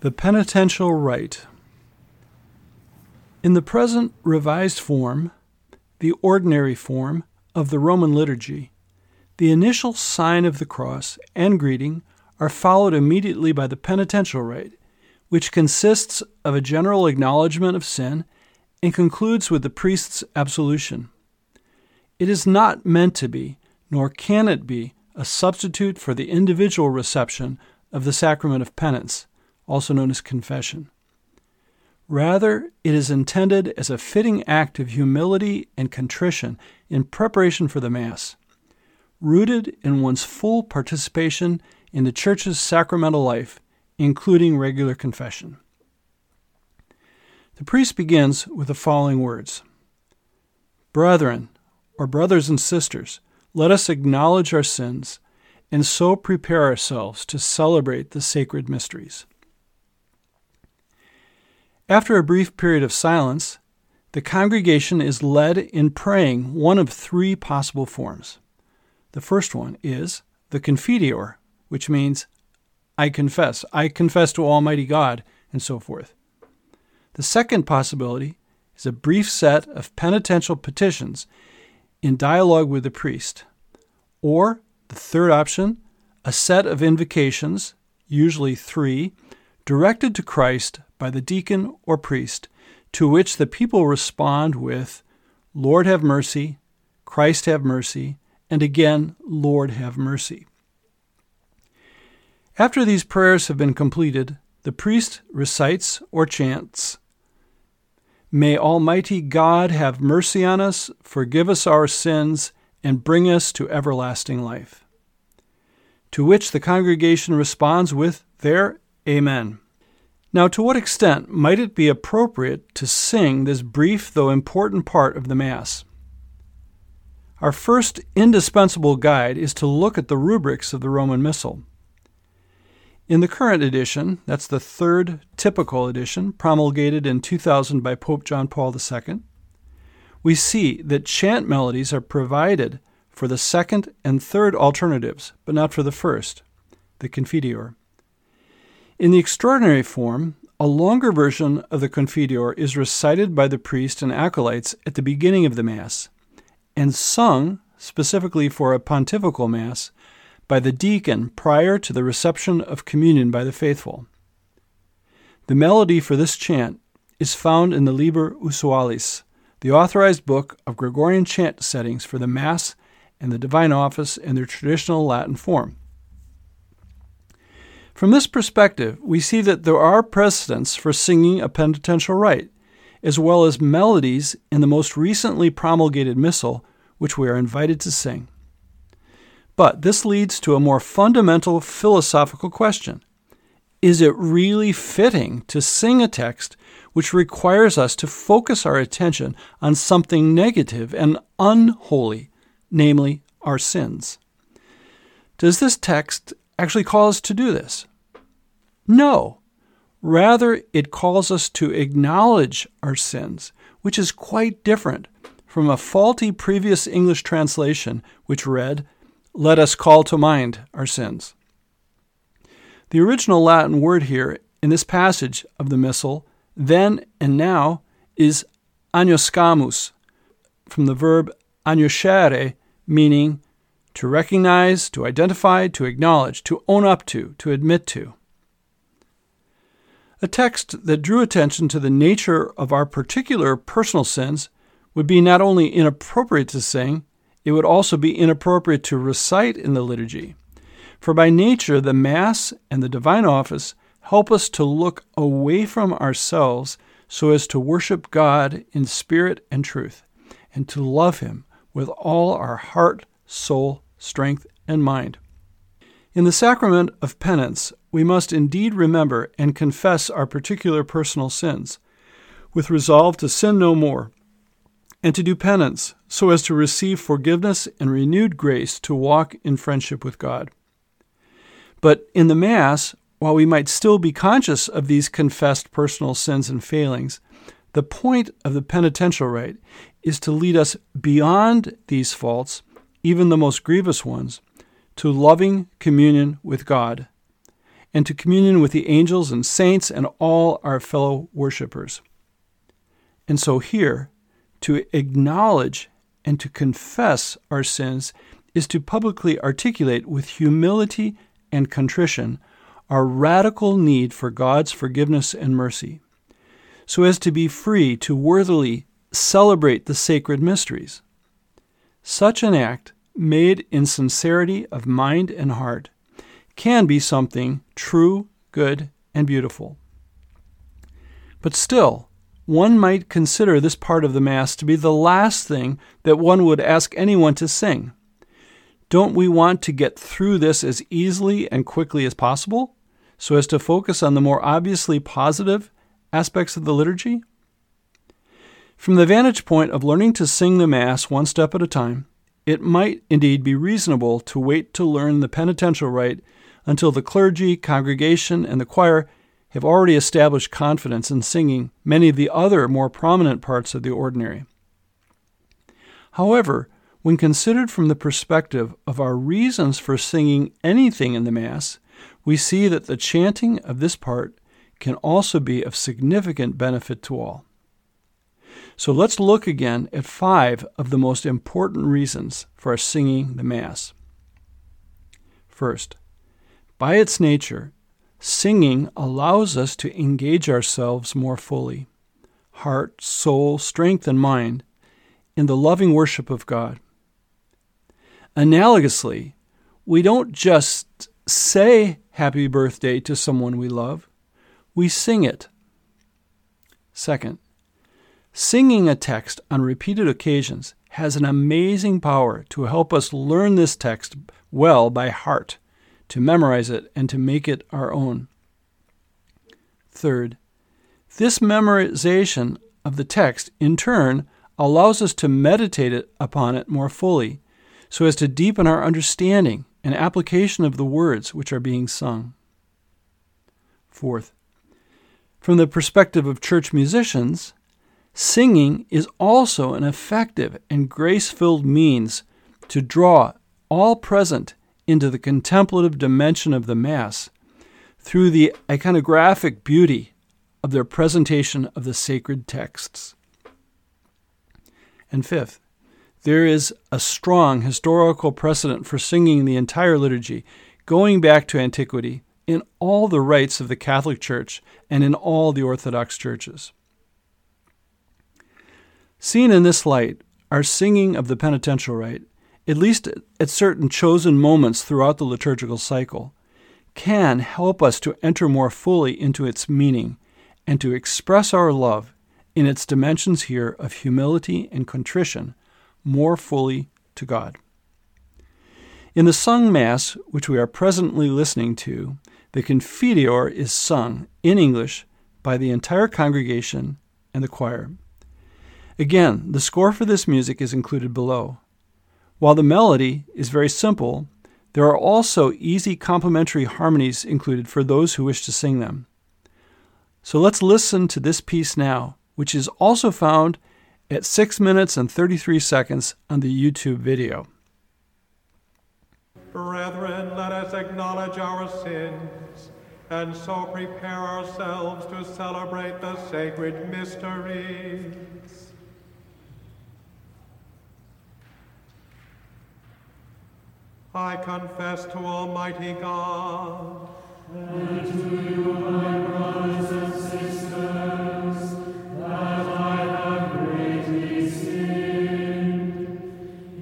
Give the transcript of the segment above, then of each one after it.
The penitential rite. In the present revised form, the ordinary form of the Roman liturgy, the initial sign of the cross and greeting are followed immediately by the penitential rite, which consists of a general acknowledgement of sin and concludes with the priest's absolution. It is not meant to be, nor can it be, a substitute for the individual reception of the sacrament of penance, also known as confession. Rather, it is intended as a fitting act of humility and contrition in preparation for the Mass, rooted in one's full participation in the Church's sacramental life, including regular confession. The priest begins with the following words: "Brethren, or brothers and sisters, let us acknowledge our sins and so prepare ourselves to celebrate the sacred mysteries." After a brief period of silence, the congregation is led in praying one of three possible forms. The first one is the Confiteor, which means, I confess to Almighty God, and so forth. The second possibility is a brief set of penitential petitions in dialogue with the priest. Or, the third option, a set of invocations, usually three, directed to Christ by the deacon or priest, to which the people respond with, "Lord, have mercy," "Christ, have mercy," and again, "Lord, have mercy." After these prayers have been completed, the priest recites or chants, "May Almighty God have mercy on us, forgive us our sins, and bring us to everlasting life," to which the congregation responds with their Amen. Now, to what extent might it be appropriate to sing this brief though important part of the Mass? Our first indispensable guide is to look at the rubrics of the Roman Missal. In the current edition, that's the third typical edition, promulgated in 2000 by Pope John Paul II, we see that chant melodies are provided for the second and third alternatives, but not for the first, the Confiteor. In the extraordinary form, a longer version of the Confiteor is recited by the priest and acolytes at the beginning of the Mass, and sung, specifically for a pontifical Mass, by the deacon prior to the reception of communion by the faithful. The melody for this chant is found in the Liber Usualis, the authorized book of Gregorian chant settings for the Mass and the Divine Office in their traditional Latin form. From this perspective, we see that there are precedents for singing a penitential rite, as well as melodies in the most recently promulgated Missal, which we are invited to sing. But this leads to a more fundamental philosophical question. Is it really fitting to sing a text which requires us to focus our attention on something negative and unholy, namely our sins? Does this text actually call us to do this? No. Rather, it calls us to acknowledge our sins, which is quite different from a faulty previous English translation which read, "Let us call to mind our sins." The original Latin word here in this passage of the Missal, then and now, is agnoscamus, from the verb agnoscere, meaning to recognize, to identify, to acknowledge, to own up to admit to. A text that drew attention to the nature of our particular personal sins would be not only inappropriate to sing, it would also be inappropriate to recite in the liturgy. For by nature, the Mass and the Divine Office help us to look away from ourselves so as to worship God in spirit and truth, and to love Him with all our heart, soul, strength, and mind. In the sacrament of penance, we must indeed remember and confess our particular personal sins, with resolve to sin no more, and to do penance so as to receive forgiveness and renewed grace to walk in friendship with God. But in the Mass, while we might still be conscious of these confessed personal sins and failings, the point of the penitential rite is to lead us beyond these faults, even the most grievous ones, to loving communion with God, and to communion with the angels and saints and all our fellow worshipers. And so here, to acknowledge and to confess our sins is to publicly articulate with humility and contrition our radical need for God's forgiveness and mercy, so as to be free to worthily celebrate the sacred mysteries. Such an act, made in sincerity of mind and heart, can be something true, good, and beautiful. But still, one might consider this part of the Mass to be the last thing that one would ask anyone to sing. Don't we want to get through this as easily and quickly as possible, so as to focus on the more obviously positive aspects of the liturgy? From the vantage point of learning to sing the Mass one step at a time, it might indeed be reasonable to wait to learn the penitential rite until the clergy, congregation, and the choir have already established confidence in singing many of the other more prominent parts of the ordinary. However, when considered from the perspective of our reasons for singing anything in the Mass, we see that the chanting of this part can also be of significant benefit to all. So let's look again at 5 of the most important reasons for singing the Mass. First, by its nature, singing allows us to engage ourselves more fully, heart, soul, strength, and mind, in the loving worship of God. Analogously, we don't just say happy birthday to someone we love, we sing it. Second, singing a text on repeated occasions has an amazing power to help us learn this text well by heart, to memorize it, and to make it our own. Third, this memorization of the text, in turn, allows us to meditate upon it more fully, so as to deepen our understanding and application of the words which are being sung. Fourth, from the perspective of church musicians, singing is also an effective and grace-filled means to draw all present into the contemplative dimension of the Mass through the iconographic beauty of their presentation of the sacred texts. And fifth, there is a strong historical precedent for singing the entire liturgy, going back to antiquity, in all the rites of the Catholic Church and in all the Orthodox churches. Seen in this light, our singing of the penitential rite, at least at certain chosen moments throughout the liturgical cycle, can help us to enter more fully into its meaning and to express our love in its dimensions here of humility and contrition more fully to God. In the sung Mass, which we are presently listening to, the Confiteor is sung in English by the entire congregation and the choir. Again, the score for this music is included below. While the melody is very simple, there are also easy complementary harmonies included for those who wish to sing them. So let's listen to this piece now, which is also found at 6 minutes and 33 seconds on the YouTube video. Brethren, let us acknowledge our sins and so prepare ourselves to celebrate the sacred mysteries. I confess to Almighty God, and to you, my brothers and sisters, that I have greatly sinned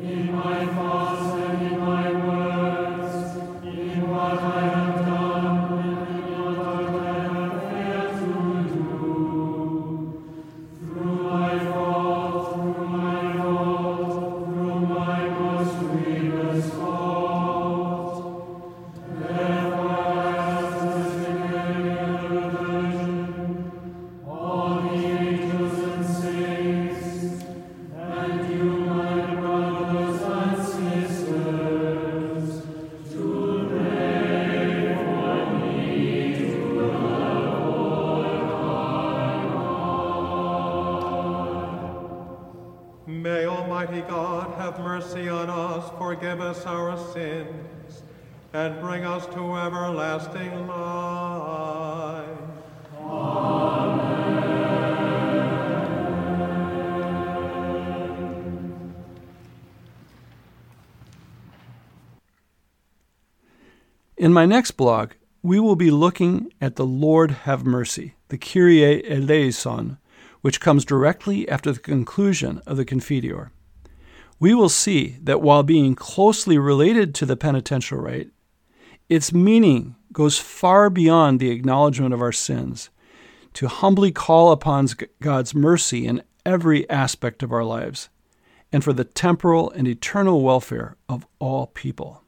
in my thoughts and in my words, in what I have done and in what I have failed to do, through my fault, through my most grievous fault. Therefore, God, have mercy on us, forgive us our sins, and bring us to everlasting life. Amen. In my next blog, we will be looking at the Lord have mercy, the Kyrie eleison, which comes directly after the conclusion of the Confiteor. We will see that while being closely related to the penitential rite, its meaning goes far beyond the acknowledgement of our sins, to humbly call upon God's mercy in every aspect of our lives, and for the temporal and eternal welfare of all people.